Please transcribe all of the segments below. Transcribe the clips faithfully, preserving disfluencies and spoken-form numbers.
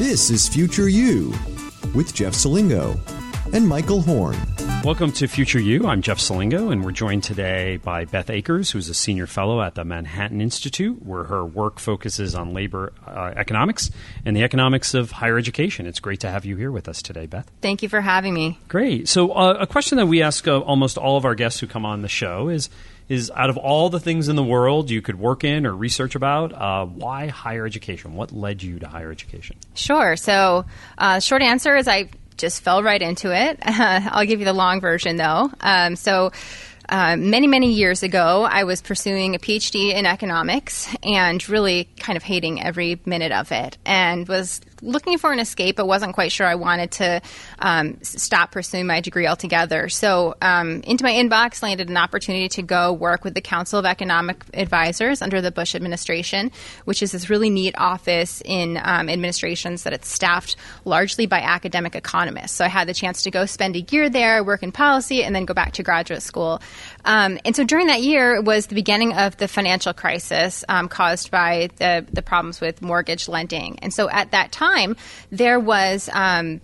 This is Future You with Jeff Salingo and Michael Horn. Welcome to Future You. I'm Jeff Salingo, and we're joined today by Beth Akers, who's a senior fellow at the Manhattan Institute, where her work focuses on labor uh, economics and the economics of higher education. It's great to have you here with us today, Beth. Thank you for having me. Great. So uh, a question that we ask uh, almost all of our guests who come on the show is, is out of all the things in the world you could work in or research about, uh, why higher education? What led you to higher education? Sure. So uh, short answer is I just fell right into it. Uh, I'll give you the long version, though. Um, so uh, many, many years ago, I was pursuing a PhD in economics and really kind of hating every minute of it and was looking for an escape, but wasn't quite sure I wanted to um, stop pursuing my degree altogether. So um, into my inbox landed an opportunity to go work with the Council of Economic Advisors under the Bush administration, which is this really neat office in um, administrations that it's staffed largely by academic economists. So I had the chance to go spend a year there, work in policy, and then go back to graduate school. Um, and so during that year was the beginning of the financial crisis um, caused by the, the problems with mortgage lending. And so at that time, there was um,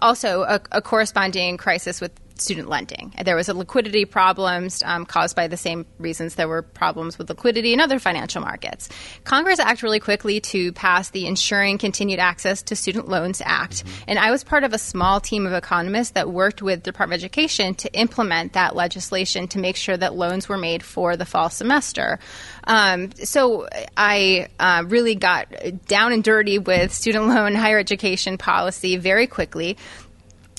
also a, a corresponding crisis with student lending. There was a liquidity problems um, caused by the same reasons there were problems with liquidity in other financial markets. Congress acted really quickly to pass the Ensuring Continued Access to Student Loans Act. Mm-hmm. And I was part of a small team of economists that worked with the Department of Education to implement that legislation to make sure that loans were made for the fall semester. Um, so I uh, really got down and dirty with student loan higher education policy very quickly,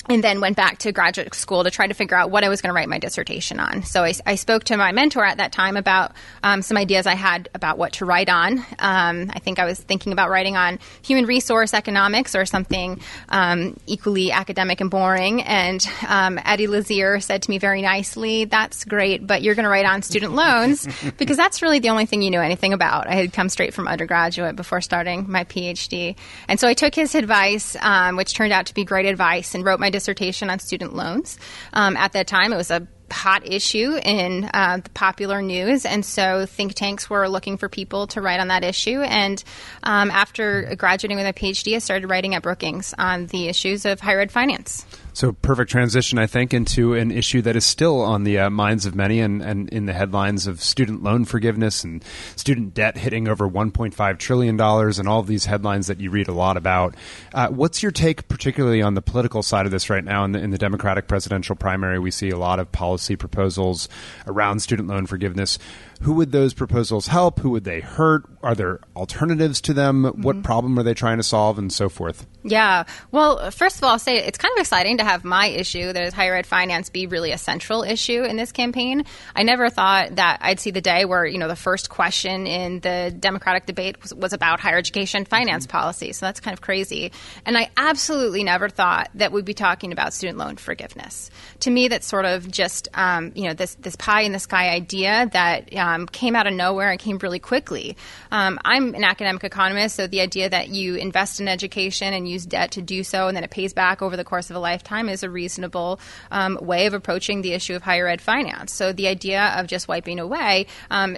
and then went back to graduate school to try to figure out what I was going to write my dissertation on. So I, I spoke to my mentor at that time about um, some ideas I had about what to write on. Um, I think I was thinking about writing on human resource economics or something um, equally academic and boring. And um, Eddie Lazear said to me very nicely, "That's great, but you're going to write on student loans because that's really the only thing you knew anything about." I had come straight from undergraduate before starting my PhD. And so I took his advice, um, which turned out to be great advice, and wrote my dissertation on student loans. Um, at that time, it was a hot issue in uh, the popular news, and so think tanks were looking for people to write on that issue. And um, after graduating with a PhD, I started writing at Brookings on the issues of higher ed finance. So perfect transition, I think, into an issue that is still on the uh, minds of many and, and in the headlines of student loan forgiveness and student debt hitting over one point five trillion dollars and all of these headlines that you read a lot about. Uh, what's your take particularly on the political side of this right now? In the, in the Democratic presidential primary, we see a lot of policy proposals around student loan forgiveness. Who would those proposals help? Who would they hurt? Are there alternatives to them? Mm-hmm. What problem are they trying to solve and so forth? Yeah. Well, first of all, I'll say it's kind of exciting to have my issue, that is higher ed finance, be really a central issue in this campaign. I never thought that I'd see the day where, you know, the first question in the Democratic debate was, was about higher education finance mm-hmm. policy. So that's kind of crazy. And I absolutely never thought that we'd be talking about student loan forgiveness. To me, that's sort of just, um, you know, this, this pie in the sky idea that um, Um, came out of nowhere and came really quickly. Um, I'm an academic economist, so the idea that you invest in education and use debt to do so and then it pays back over the course of a lifetime is a reasonable um, way of approaching the issue of higher ed finance. So the idea of just wiping away um,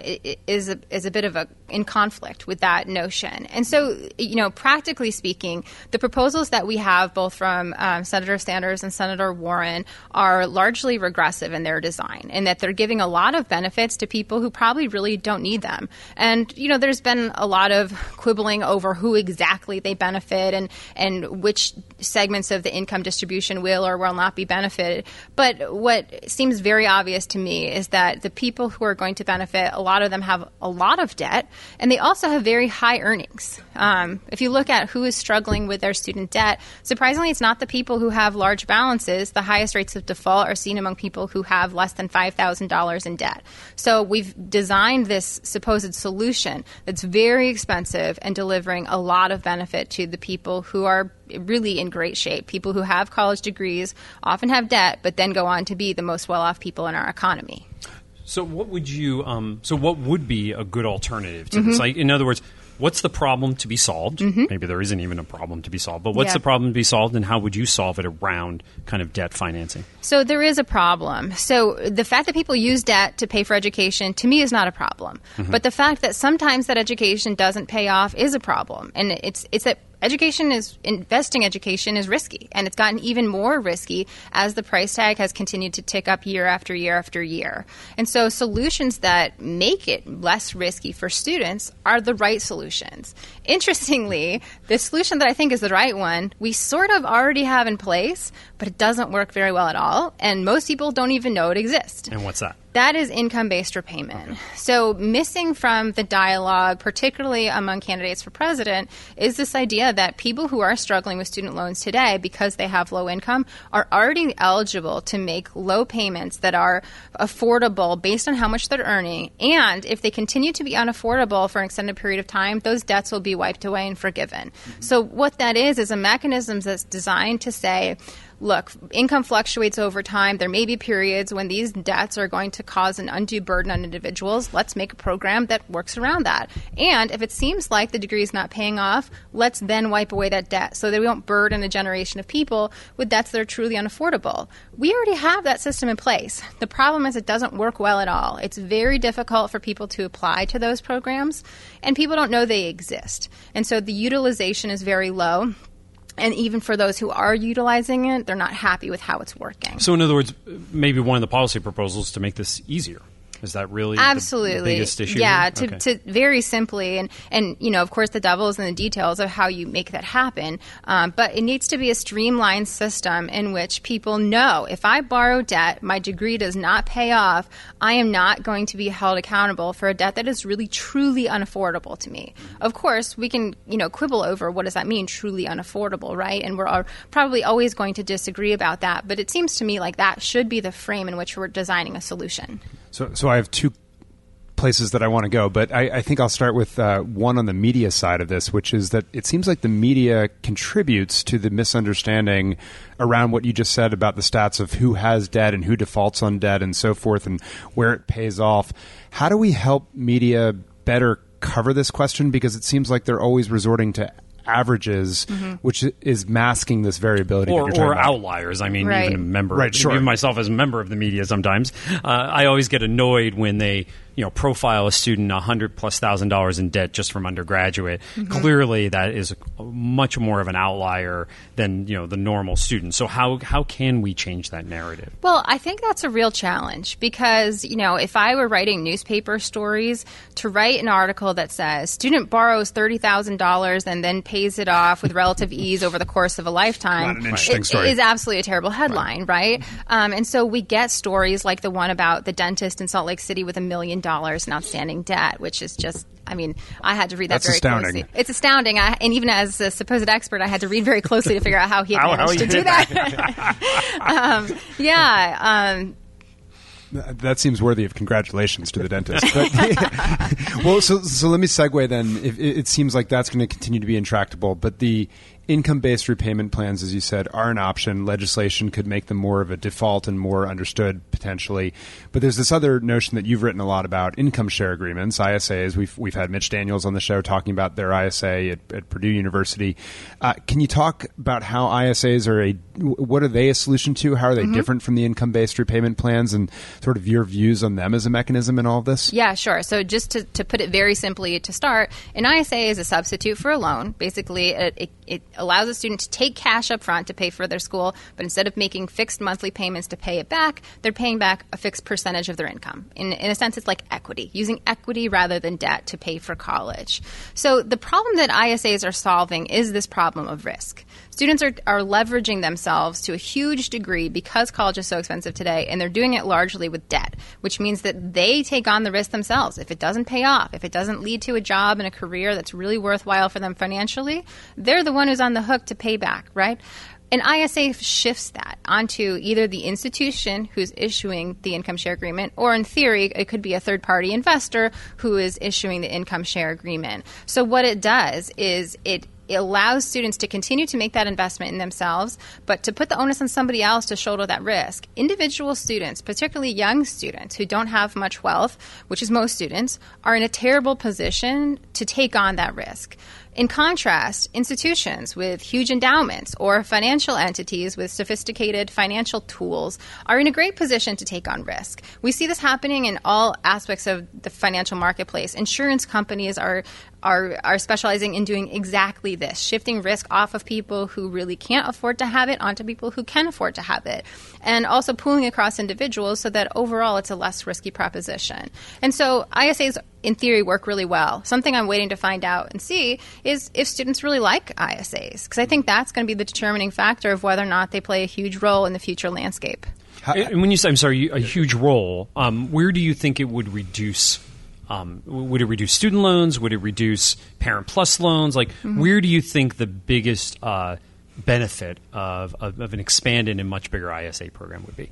is, a, is a bit of a in conflict with that notion. And so, you know, practically speaking, the proposals that we have both from um, Senator Sanders and Senator Warren are largely regressive in their design, in that they're giving a lot of benefits to people who probably probably really don't need them. And, you know, there's been a lot of quibbling over who exactly they benefit and, and which segments of the income distribution will or will not be benefited. But what seems very obvious to me is that the people who are going to benefit, a lot of them have a lot of debt, and they also have very high earnings. Um, if you look at who is struggling with their student debt, surprisingly, it's not the people who have large balances. The highest rates of default are seen among people who have less than five thousand dollars in debt. So we've designed this supposed solution that's very expensive and delivering a lot of benefit to the people who are really in great shape. People who have college degrees often have debt, but then go on to be the most well-off people in our economy. So what would you? Um, so what would be a good alternative to mm-hmm. this? Like, in other words, what's the problem to be solved? Mm-hmm. Maybe there isn't even a problem to be solved, but what's yeah. the problem to be solved, and how would you solve it around kind of debt financing? So there is a problem. So the fact that people use debt to pay for education, to me, is not a problem. Mm-hmm. But the fact that sometimes that education doesn't pay off is a problem. And it's it's that Education is investing education is risky, and it's gotten even more risky as the price tag has continued to tick up year after year after year. And so solutions that make it less risky for students are the right solutions. Interestingly, the solution that I think is the right one, we sort of already have in place, but it doesn't work very well at all, and most people don't even know it exists. And what's that? That is income-based repayment. Okay. So missing from the dialogue, particularly among candidates for president, is this idea that people who are struggling with student loans today because they have low income are already eligible to make low payments that are affordable based on how much they're earning. And if they continue to be unaffordable for an extended period of time, those debts will be wiped away and forgiven. Mm-hmm. So what that is is a mechanism that's designed to say, look, income fluctuates over time. There may be periods when these debts are going to cause an undue burden on individuals. Let's make a program that works around that. And if it seems like the degree is not paying off, let's then wipe away that debt so that we don't burden a generation of people with debts that are truly unaffordable. We already have that system in place. The problem is it doesn't work well at all. It's very difficult for people to apply to those programs, and people don't know they exist. And so the utilization is very low. And even for those who are utilizing it, they're not happy with how it's working. So in other words, maybe one of the policy proposals to make this easier. Is that really Absolutely. the biggest issue? Yeah, to, okay. to very simply. And, and, you know, of course, the devil is in the details of how you make that happen. Um, but it needs to be a streamlined system in which people know if I borrow debt, my degree does not pay off, I am not going to be held accountable for a debt that is really, truly unaffordable to me. Of course, we can, you know, quibble over what does that mean, truly unaffordable, right? And we're all, probably always going to disagree about that. But it seems to me like that should be the frame in which we're designing a solution. So, so I have two places that I want to go, but I, I think I'll start with uh, one on the media side of this, which is that it seems like the media contributes to the misunderstanding around what you just said about the stats of who has debt and who defaults on debt and so forth and where it pays off. How do we help media better cover this question? Because it seems like they're always resorting to averages, mm-hmm. which is masking this variability. Or, that you're or outliers. I mean, right. even a member. Right, sure. Even myself as a member of the media sometimes. Uh, I always get annoyed when they you know, profile a student one hundred plus thousand dollars in debt just from undergraduate. Mm-hmm. Clearly, that is much more of an outlier than, you know, the normal student. So how how can we change that narrative? Well, I think that's a real challenge because, you know, if I were writing newspaper stories, to write an article that says student borrows thirty thousand dollars and then pays it off with relative ease over the course of a lifetime. Not an interesting it, story. It is absolutely a terrible headline, right? right? Um, and so we get stories like the one about the dentist in Salt Lake City with a million dollars in outstanding debt, which is just, I mean, I had to read that That's very astounding. closely. It's astounding. I, and even as a supposed expert, I had to read very closely to figure out how he had managed to do that. that. um, yeah. Um, That seems worthy of congratulations to the dentist. But, yeah. Well, so so let me segue then. It, it seems like that's going to continue to be intractable. But the income-based repayment plans, as you said, are an option. Legislation could make them more of a default and more understood potentially. But there's this other notion that you've written a lot about, income share agreements, I S As. We've we've had Mitch Daniels on the show talking about their I S A at, at Purdue University. Uh, can you talk about how I S As are a – what are they a solution to? How are they mm-hmm. different from the income-based repayment plans and sort of your views on them as a mechanism in all of this? Yeah, sure. So just to, to put it very simply to start, an I S A is a substitute for a loan. Basically, it, it, it allows a student to take cash up front to pay for their school, but instead of making fixed monthly payments to pay it back, they're paying back a fixed percentage of their income. In, in a sense, it's like equity, using equity rather than debt to pay for college. So the problem that I S As are solving is this problem of risk. Students are, are leveraging themselves to a huge degree because college is so expensive today, and they're doing it largely with debt, which means that they take on the risk themselves. If it doesn't pay off, if it doesn't lead to a job and a career that's really worthwhile for them financially, they're the one who's on the hook to pay back, right? And I S A shifts that onto either the institution who's issuing the income share agreement, or in theory, it could be a third-party investor who is issuing the income share agreement. So what it does is it It allows students to continue to make that investment in themselves, but to put the onus on somebody else to shoulder that risk. Individual students, particularly young students who don't have much wealth, which is most students, are in a terrible position to take on that risk. In contrast, institutions with huge endowments or financial entities with sophisticated financial tools are in a great position to take on risk. We see this happening in all aspects of the financial marketplace. Insurance companies are Are, are specializing in doing exactly this, shifting risk off of people who really can't afford to have it onto people who can afford to have it, and also pooling across individuals so that overall it's a less risky proposition. And so I S As, in theory, work really well. Something I'm waiting to find out and see is if students really like I S As, because I think that's going to be the determining factor of whether or not they play a huge role in the future landscape. How, and when you say, I'm sorry, a huge role, um, where do you think it would reduce? Um, would it reduce student loans? Would it reduce Parent Plus loans? Like, mm-hmm. where do you think the biggest uh, benefit of, of, of an expanded and much bigger I S A program would be?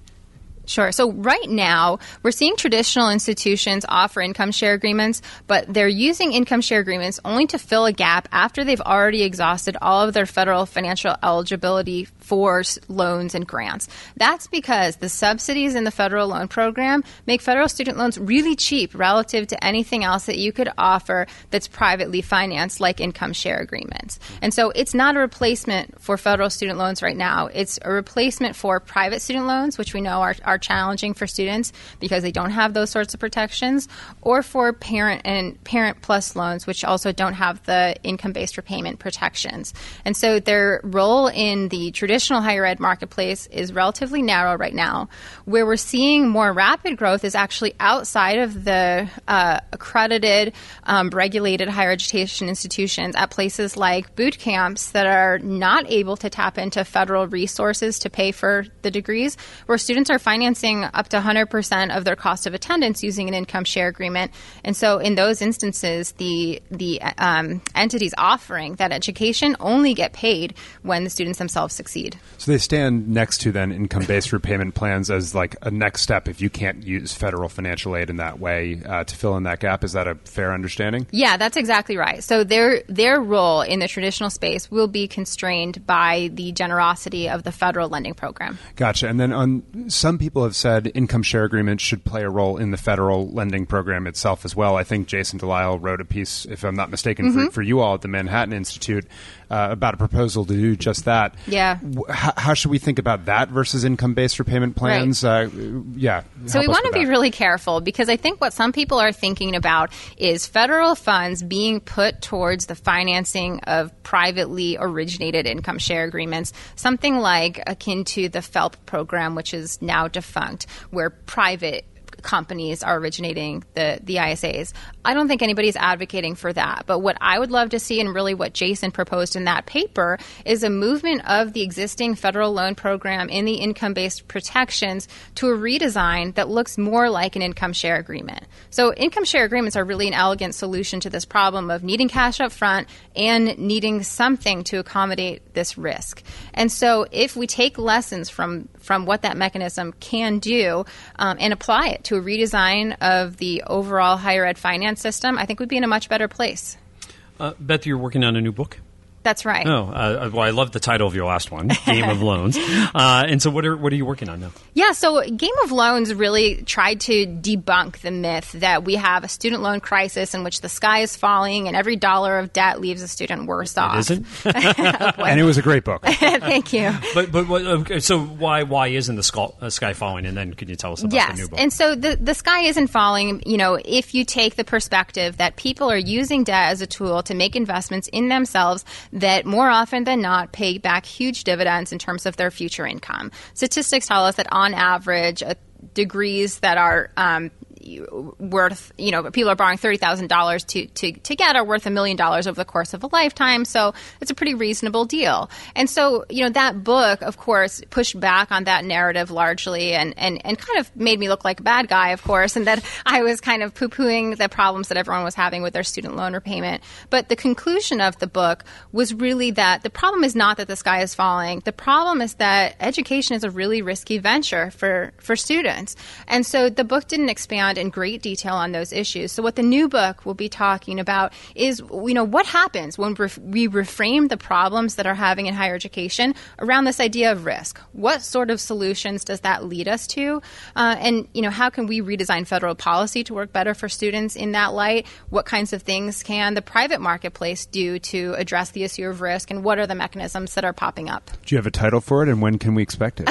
Sure. So right now, we're seeing traditional institutions offer income share agreements, but they're using income share agreements only to fill a gap after they've already exhausted all of their federal financial eligibility for loans and grants. That's because the subsidies in the federal loan program make federal student loans really cheap relative to anything else that you could offer that's privately financed, like income share agreements. And so it's not a replacement for federal student loans right now. It's a replacement for private student loans, which we know are are challenging for students because they don't have those sorts of protections, or for parent and parent plus loans, which also don't have the income-based repayment protections. And so their role in the traditional higher ed marketplace is relatively narrow right now. Where we're seeing more rapid growth is actually outside of the uh, accredited, um, regulated higher education institutions at places like boot camps that are not able to tap into federal resources to pay for the degrees, where students are financing Financing up to one hundred percent of their cost of attendance using an income share agreement. And so in those instances, the the um, entities offering that education only get paid when the students themselves succeed. So they stand next to then income-based repayment plans as like a next step if you can't use federal financial aid in that way uh, to fill in that gap. Is that a fair understanding? Yeah, that's exactly right. So their their role in the traditional space will be constrained by the generosity of the federal lending program. Gotcha. And then on some people People have said income share agreements should play a role in the federal lending program itself as well. I think Jason Delisle wrote a piece, if I'm not mistaken, mm-hmm. for, for you all at the Manhattan Institute uh, about a proposal to do just that. Yeah. How, how should we think about that versus income-based repayment plans? Right. Uh, yeah. So we want to be that. really careful, because I think what some people are thinking about is federal funds being put towards the financing of privately originated income share agreements, something like akin to the F E L P program, which is now defined defunct, where private companies are originating the, the I S As. I don't think anybody's advocating for that. But what I would love to see, and really what Jason proposed in that paper, is a movement of the existing federal loan program in the income-based protections to a redesign that looks more like an income share agreement. So income share agreements are really an elegant solution to this problem of needing cash up front and needing something to accommodate this risk. And so if we take lessons from, from what that mechanism can do um, and apply it to to a redesign of the overall higher ed finance system, I think we'd be in a much better place. Uh, Beth, you're working on a new book? That's right. Oh, uh, well, I love the title of your last one, Game of Loans. Uh, and so what are what are you working on now? Yeah, so Game of Loans really tried to debunk the myth that we have a student loan crisis in which the sky is falling and every dollar of debt leaves a student worse off. It isn't? Okay. And it was a great book. Thank you. But but okay, so why why isn't the sky, uh, sky falling? And then could you tell us about yes. the new book? Yes, and so the, the sky isn't falling, you know, if you take the perspective that people are using debt as a tool to make investments in themselves that more often than not pay back huge dividends in terms of their future income. Statistics tell us that on average, uh, degrees that are um, worth, you know, people are borrowing thirty thousand dollars to, to, to get are worth a million dollars over the course of a lifetime. So it's a pretty reasonable deal. And so, you know, that book, of course, pushed back on that narrative largely and, and, and kind of made me look like a bad guy, of course, and that I was kind of poo-pooing the problems that everyone was having with their student loan repayment. But the conclusion of the book was really that the problem is not that the sky is falling. The problem is that education is a really risky venture for, for students. And so the book didn't expand around in great detail on those issues. So what the new book will be talking about is, you know, what happens when we reframe the problems that are having in higher education around this idea of risk. What sort of solutions does that lead us to? Uh, and, you know, how can we redesign federal policy to work better for students in that light? What kinds of things can the private marketplace do to address the issue of risk? And what are the mechanisms that are popping up? Do you have a title for it? And when can we expect it?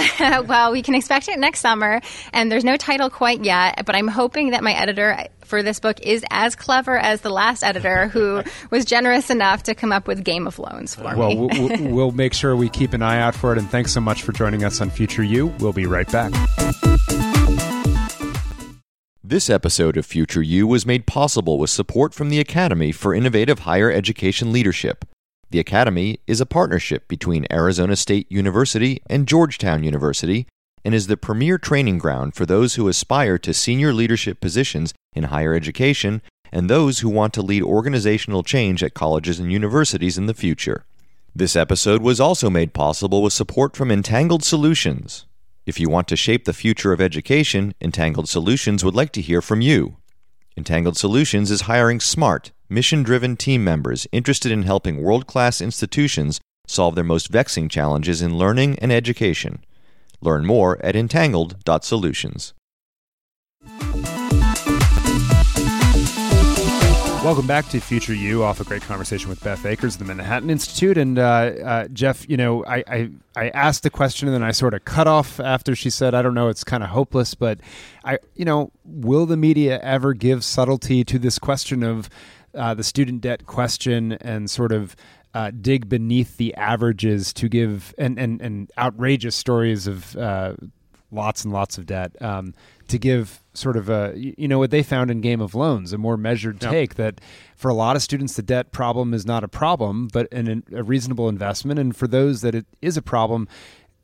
Well, we can expect it next summer. And there's no title quite yet. But I'm hoping that my editor for this book is as clever as the last editor who was generous enough to come up with Game of Loans for well, me. Well, we'll, we'll make sure we keep an eye out for it. And thanks so much for joining us on Future You. We'll be right back. This episode of Future You was made possible with support from the Academy for Innovative Higher Education Leadership. The Academy is a partnership between Arizona State University and Georgetown University and is the premier training ground for those who aspire to senior leadership positions in higher education and those who want to lead organizational change at colleges and universities in the future. This episode was also made possible with support from Entangled Solutions. If you want to shape the future of education, Entangled Solutions would like to hear from you. Entangled Solutions is hiring smart, mission-driven team members interested in helping world-class institutions solve their most vexing challenges in learning and education. Learn more at entangled dot solutions. Welcome back to Future You, off a great conversation with Beth Akers of the Manhattan Institute. And uh, uh, Jeff, you know, I, I I asked the question and then I sort of cut off after she said, I don't know, it's kind of hopeless, but I, you know, will the media ever give subtlety to this question of uh, the student debt question and sort of Uh, dig beneath the averages to give and and, and outrageous stories of uh, lots and lots of debt um, to give sort of a, you know, what they found in Game of Loans, a more measured take. Yep. That for a lot of students, the debt problem is not a problem, but an, a reasonable investment. And for those that it is a problem,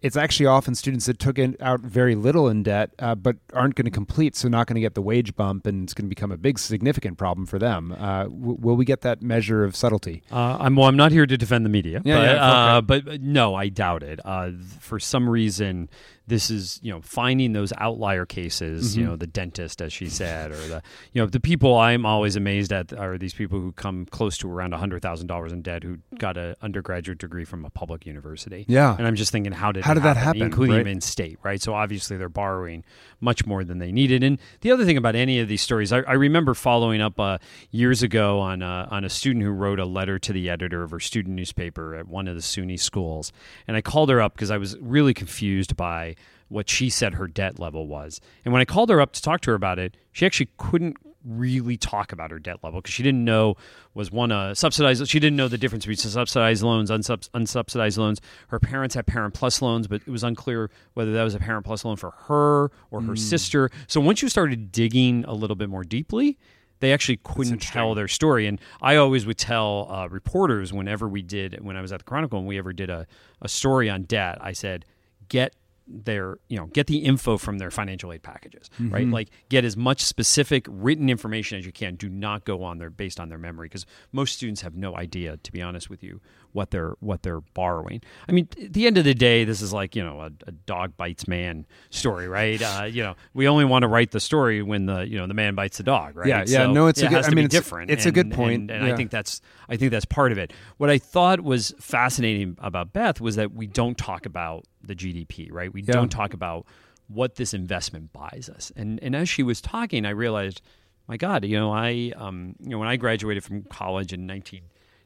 it's actually often students that took in, out very little in debt, uh, but aren't going to complete, so not going to get the wage bump, and it's going to become a big, significant problem for them. Uh, w- will we get that measure of subtlety? Uh, I'm, well, I'm not here to defend the media, yeah, but, yeah, uh, okay. but no, I doubt it. Uh, for some reason, this is, you know, finding those outlier cases, mm-hmm. you know, the dentist, as she said, or the, you know, the people I'm always amazed at are these people who come close to around one hundred thousand dollars in debt who got an undergraduate degree from a public university. Yeah. And I'm just thinking, how did How did happen, that happen? Including right? in state, right? So obviously they're borrowing much more than they needed. And the other thing about any of these stories, I, I remember following up uh, years ago on a, on a student who wrote a letter to the editor of her student newspaper at one of the SUNY schools. And I called her up because I was really confused by what she said her debt level was. And when I called her up to talk to her about it, she actually couldn't really talk about her debt level because she didn't know was one a subsidized. She didn't know the difference between subsidized loans, unsub, unsubsidized loans. Her parents had Parent Plus loans, but it was unclear whether that was a Parent Plus loan for her or her mm. sister. So once you started digging a little bit more deeply, they actually couldn't tell their story. And I always would tell uh, reporters whenever we did, when I was at the Chronicle and we ever did a, a story on debt, I said, get their, you know, get the info from their financial aid packages, mm-hmm. right? Like get as much specific written information as you can. Do not go on their based on their memory because most students have no idea, to be honest with you, what they're what they're borrowing. I mean, at the end of the day, this is like, you know, a, a dog bites man story, right? Uh, you know, we only want to write the story when the, you know, the man bites the dog, right? Yeah, yeah. So no, it's it a good, has to I mean, be it's, different. It's and, a good point, and, and, and yeah. I think that's I think that's part of it. What I thought was fascinating about Beth was that we don't talk about the G D P, right? We yeah. don't talk about what this investment buys us. And and as she was talking, I realized, my God, you know, I um, you know, when I graduated from college in nineteen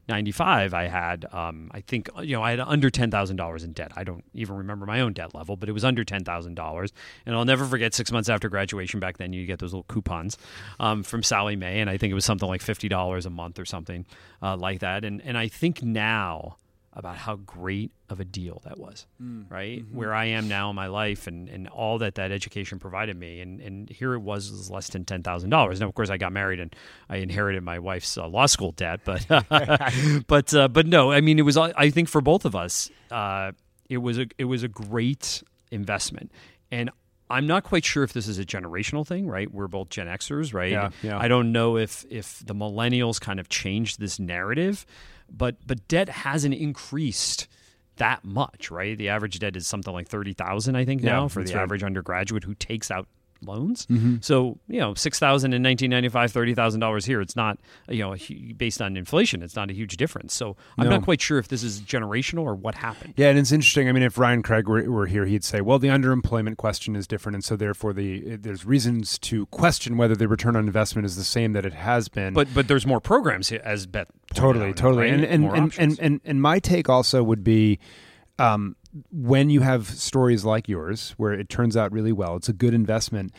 ninety-five, I had um, I think you know I had under ten thousand dollars in debt. I don't even remember my own debt level, but it was under ten thousand dollars. And I'll never forget six months after graduation. Back then, you get those little coupons um, from Sally Mae, and I think it was something like fifty dollars a month or something uh, like that. And and I think now about how great of a deal that was, mm. right? Mm-hmm. Where I am now in my life and, and all that that education provided me. And, and here it was, it was less than ten thousand dollars. Now, of course, I got married and I inherited my wife's uh, law school debt. But but uh, but no, I mean, it was, I think for both of us, uh, it was a, it was a great investment. And I'm not quite sure if this is a generational thing, right? We're both Gen Xers, right? Yeah, yeah. I don't know if if the millennials kind of changed this narrative, but but debt hasn't increased that much, right? The average debt is something like thirty thousand, I think, yeah, now for the right. average undergraduate who takes out loans. Mm-hmm. So, you know, six thousand dollars in nineteen ninety-five, thirty thousand dollars here. It's not, you know, based on inflation, it's not a huge difference. So I'm no. not quite sure if this is generational or what happened. Yeah, and it's interesting. I mean, if Ryan Craig were, were here, he'd say, well, the underemployment question is different. And so therefore, the there's reasons to question whether the return on investment is the same that it has been. But but there's more programs here, as Beth pointed Totally, out, totally. Right? And, and, and, and, and, and my take also would be, um, when you have stories like yours, where it turns out really well, it's a good investment,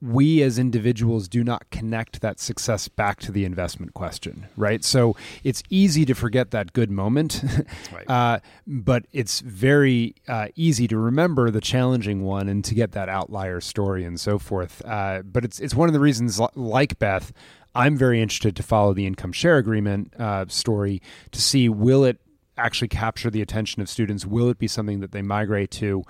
we as individuals do not connect that success back to the investment question, right? So it's easy to forget that good moment, right. uh, but it's very uh, easy to remember the challenging one and to get that outlier story and so forth. Uh, but it's it's one of the reasons, like Beth, I'm very interested to follow the income share agreement uh, story to see, will it actually capture the attention of students? Will it be something that they migrate to?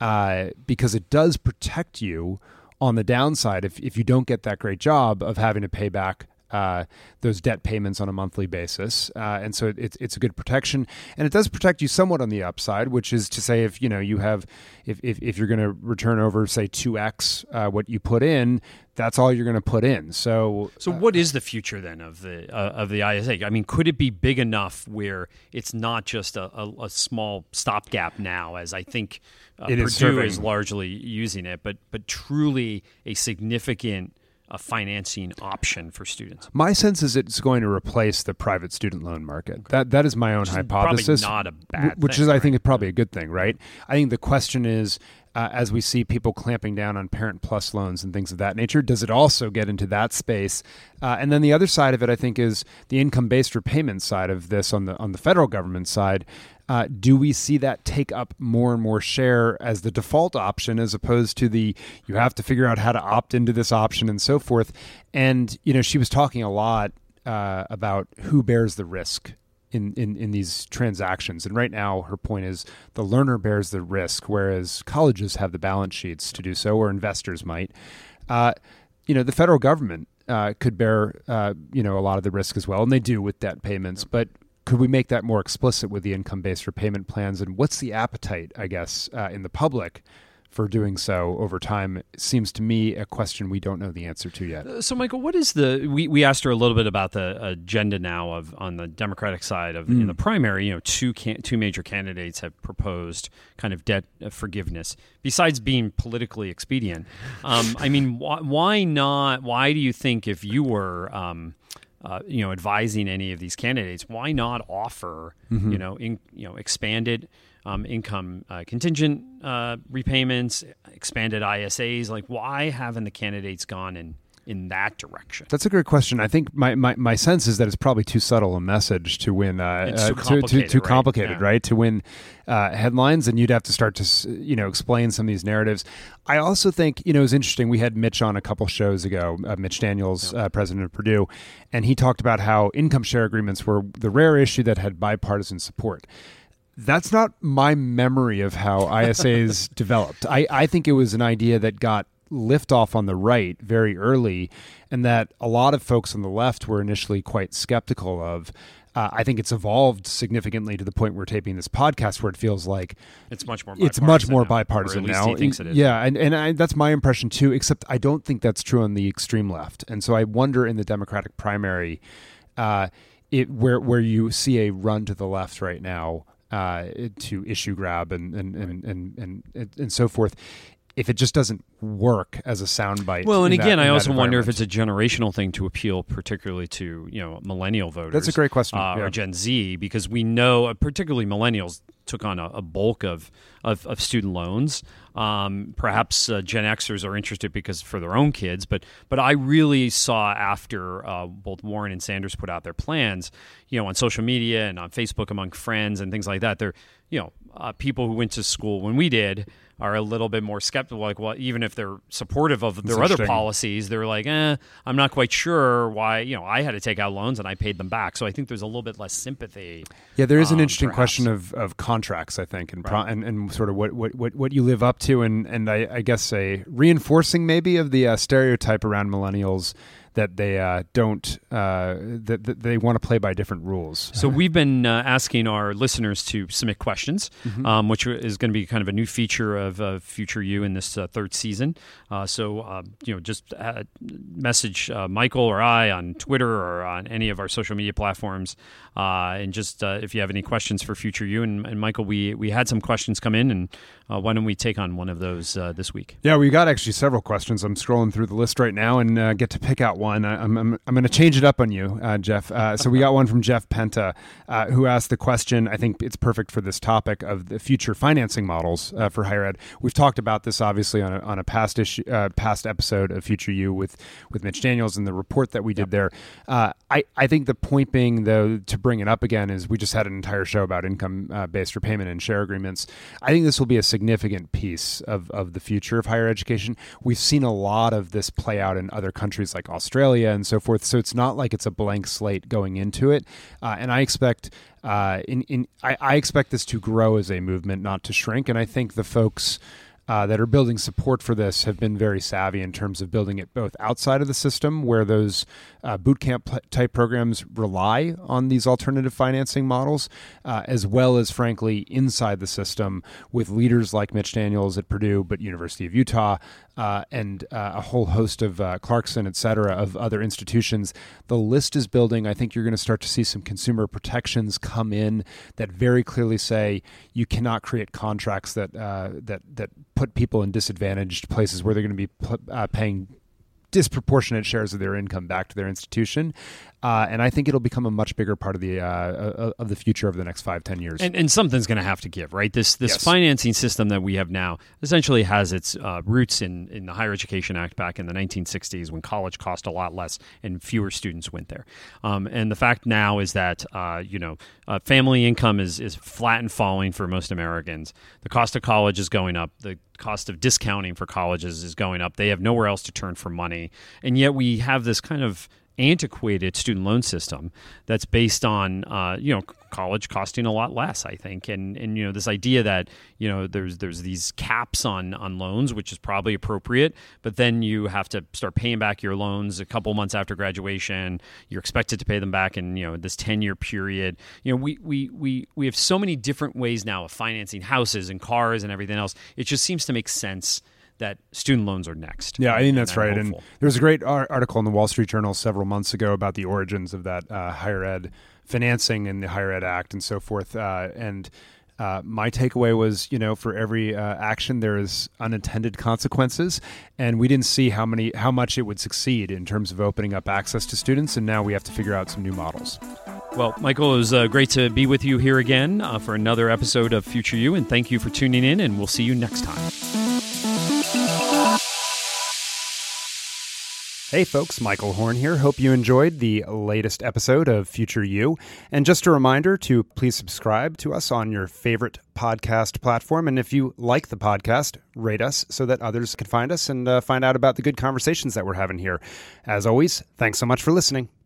Uh, because it does protect you on the downside, if if you don't get that great job of having to pay back uh, those debt payments on a monthly basis, uh, and so it's it's a good protection, and it does protect you somewhat on the upside, which is to say, if you know you have, if if, if you're going to return over, say two x uh, what you put in, that's all you're going to put in. So, so what uh, is the future then of the uh, of the I S A? I mean, could it be big enough where it's not just a, a, a small stopgap now, as I think uh, Purdue is, is largely using it, but but truly a significant uh, financing option for students? My sense is it's going to replace the private student loan market. Okay. That that is my own which hypothesis. Probably not a bad thing. Which is, right? I think, is probably a good thing, right? I think the question is, Uh, as we see people clamping down on Parent Plus loans and things of that nature, does it also get into that space? Uh, and then the other side of it, I think, is the income-based repayment side of this on the on the federal government side. Uh, do we see that take up more and more share as the default option, as opposed to the you have to figure out how to opt into this option and so forth? And you know, she was talking a lot uh, about who bears the risk In, in, in these transactions. And right now, her point is the learner bears the risk, whereas colleges have the balance sheets to do so, or investors might. Uh, you know, the federal government uh, could bear, uh, you know, a lot of the risk as well, and they do with debt payments. But could we make that more explicit with the income-based repayment plans? And what's the appetite, I guess, uh, in the public for doing so over time? Seems to me a question we don't know the answer to yet. Uh, so, Michael, what is the, we, we asked her a little bit about the agenda now of on the Democratic side of mm. in the primary, you know, two can, two major candidates have proposed kind of debt forgiveness. Besides being politically expedient, um, I mean, wh- why not, why do you think if you were, um, uh, you know, advising any of these candidates, why not offer, mm-hmm. you know, in, you know, expanded Um, income uh, contingent uh, repayments, expanded I S As. Like, why haven't the candidates gone in, in that direction? That's a great question. I think my, my, my sense is that it's probably too subtle a message to win. Uh, it's too complicated, uh, too, too, too complicated right? Yeah. right? To win uh, headlines, and you'd have to start to you know explain some of these narratives. I also think you know it's interesting. We had Mitch on a couple shows ago, uh, Mitch Daniels, yep. uh, president of Purdue, and he talked about how income share agreements were the rare issue that had bipartisan support. That's not my memory of how I S As developed. I, I think it was an idea that got liftoff on the right very early, and that a lot of folks on the left were initially quite skeptical of. Uh, I think it's evolved significantly to the point we're taping this podcast, where it feels like it's much more it's much more bipartisan now. Or at least he thinks it is. Yeah, and and I, that's my impression too. Except I don't think that's true on the extreme left, and so I wonder in the Democratic primary, uh, it where where you see a run to the left right now. Uh, to issue grab and and, right. and, and, and and and so forth, if it just doesn't work as a soundbite. Well, and again, that, I also wonder if it's a generational thing to appeal particularly to you know millennial voters. That's a great question. Uh, yeah. Or Gen Z, because we know uh, particularly millennials took on a, a bulk of, of of student loans. Um, perhaps uh, Gen Xers are interested because for their own kids, but but I really saw after uh, both Warren and Sanders put out their plans, you know, on social media and on Facebook among friends and things like that. They're you know uh, people who went to school when we did are a little bit more skeptical. Like, well, even if they're supportive of their other policies, they're like, eh, I'm not quite sure why. You know, I had to take out loans and I paid them back, so I think there's a little bit less sympathy. Yeah, there is an um, interesting perhaps. question of of contracts, I think, and right. pro- and, and sort of what, what, what, what you live up to, and and I, I guess a reinforcing maybe of the uh, stereotype around millennials that they uh, don't uh, that, that they want to play by different rules. So we've been uh, asking our listeners to submit questions, mm-hmm. um, which is going to be kind of a new feature of uh, Future You in this uh, third season. Uh, so uh, you know, just uh, message uh, Michael or I on Twitter or on any of our social media platforms, uh, and just uh, if you have any questions for Future You. And, and Michael, we we had some questions come in, and uh, why don't we take on one of those uh, this week? Yeah, we got actually several questions. I'm scrolling through the list right now and uh, get to pick out one. I, I'm I'm, I'm going to change it up on you, uh, Jeff. Uh, so we got one from Jeff Penta, uh, who asked the question. I think it's perfect for this topic of the future financing models uh, for higher ed. We've talked about this obviously on a, on a past issue, uh, past episode of Future You with with Mitch Daniels and the report that we did yep. there. Uh, I I think the point being though to bring it up again is we just had an entire show about income uh, based repayment and share agreements. I think this will be a significant piece of of the future of higher education. We've seen a lot of this play out in other countries like Australia and so forth. So it's not like it's a blank slate going into it. Uh, and I expect uh, in, in I, I expect this to grow as a movement, not to shrink. And I think the folks uh, that are building support for this have been very savvy in terms of building it both outside of the system where those uh, boot camp pl- type programs rely on these alternative financing models, uh, as well as, frankly, inside the system with leaders like Mitch Daniels at Purdue, but University of Utah, Uh, and uh, a whole host of uh, Clarkson, et cetera, of other institutions. The list is building. I think you're going to start to see some consumer protections come in that very clearly say you cannot create contracts that uh, that that put people in disadvantaged places where they're going to be p- uh, paying disproportionate shares of their income back to their institution. Uh, and I think it'll become a much bigger part of the uh, of the future over the next five, ten years. And, and something's going to have to give, right? This this yes. financing system that we have now essentially has its uh, roots in, in the Higher Education Act back in the nineteen sixties when college cost a lot less and fewer students went there. Um, and the fact now is that uh, you know uh, family income is is flat and falling for most Americans. The cost of college is going up. The cost of discounting for colleges is going up. They have nowhere else to turn for money, and yet we have this kind of antiquated student loan system that's based on uh, you know college costing a lot less, I think, and and you know this idea that you know there's there's these caps on on loans, which is probably appropriate, but then you have to start paying back your loans a couple months after graduation. You're expected to pay them back in you know this ten year period. You know we we we we have so many different ways now of financing houses and cars and everything else. It just seems to make sense that student loans are next. Yeah, I think that's right. Hopeful. And there was a great article in the Wall Street Journal several months ago about the origins of that uh, higher ed financing and the Higher Ed Act and so forth. Uh, and uh, my takeaway was, you know, for every uh, action, there is unintended consequences. And we didn't see how many, how much it would succeed in terms of opening up access to students. And now we have to figure out some new models. Well, Michael, it was uh, great to be with you here again uh, for another episode of Future You. And thank you for tuning in. And we'll see you next time. Hey folks, Michael Horn here. Hope you enjoyed the latest episode of Future You. And just a reminder to please subscribe to us on your favorite podcast platform. And if you like the podcast, rate us so that others can find us and uh, find out about the good conversations that we're having here. As always, thanks so much for listening.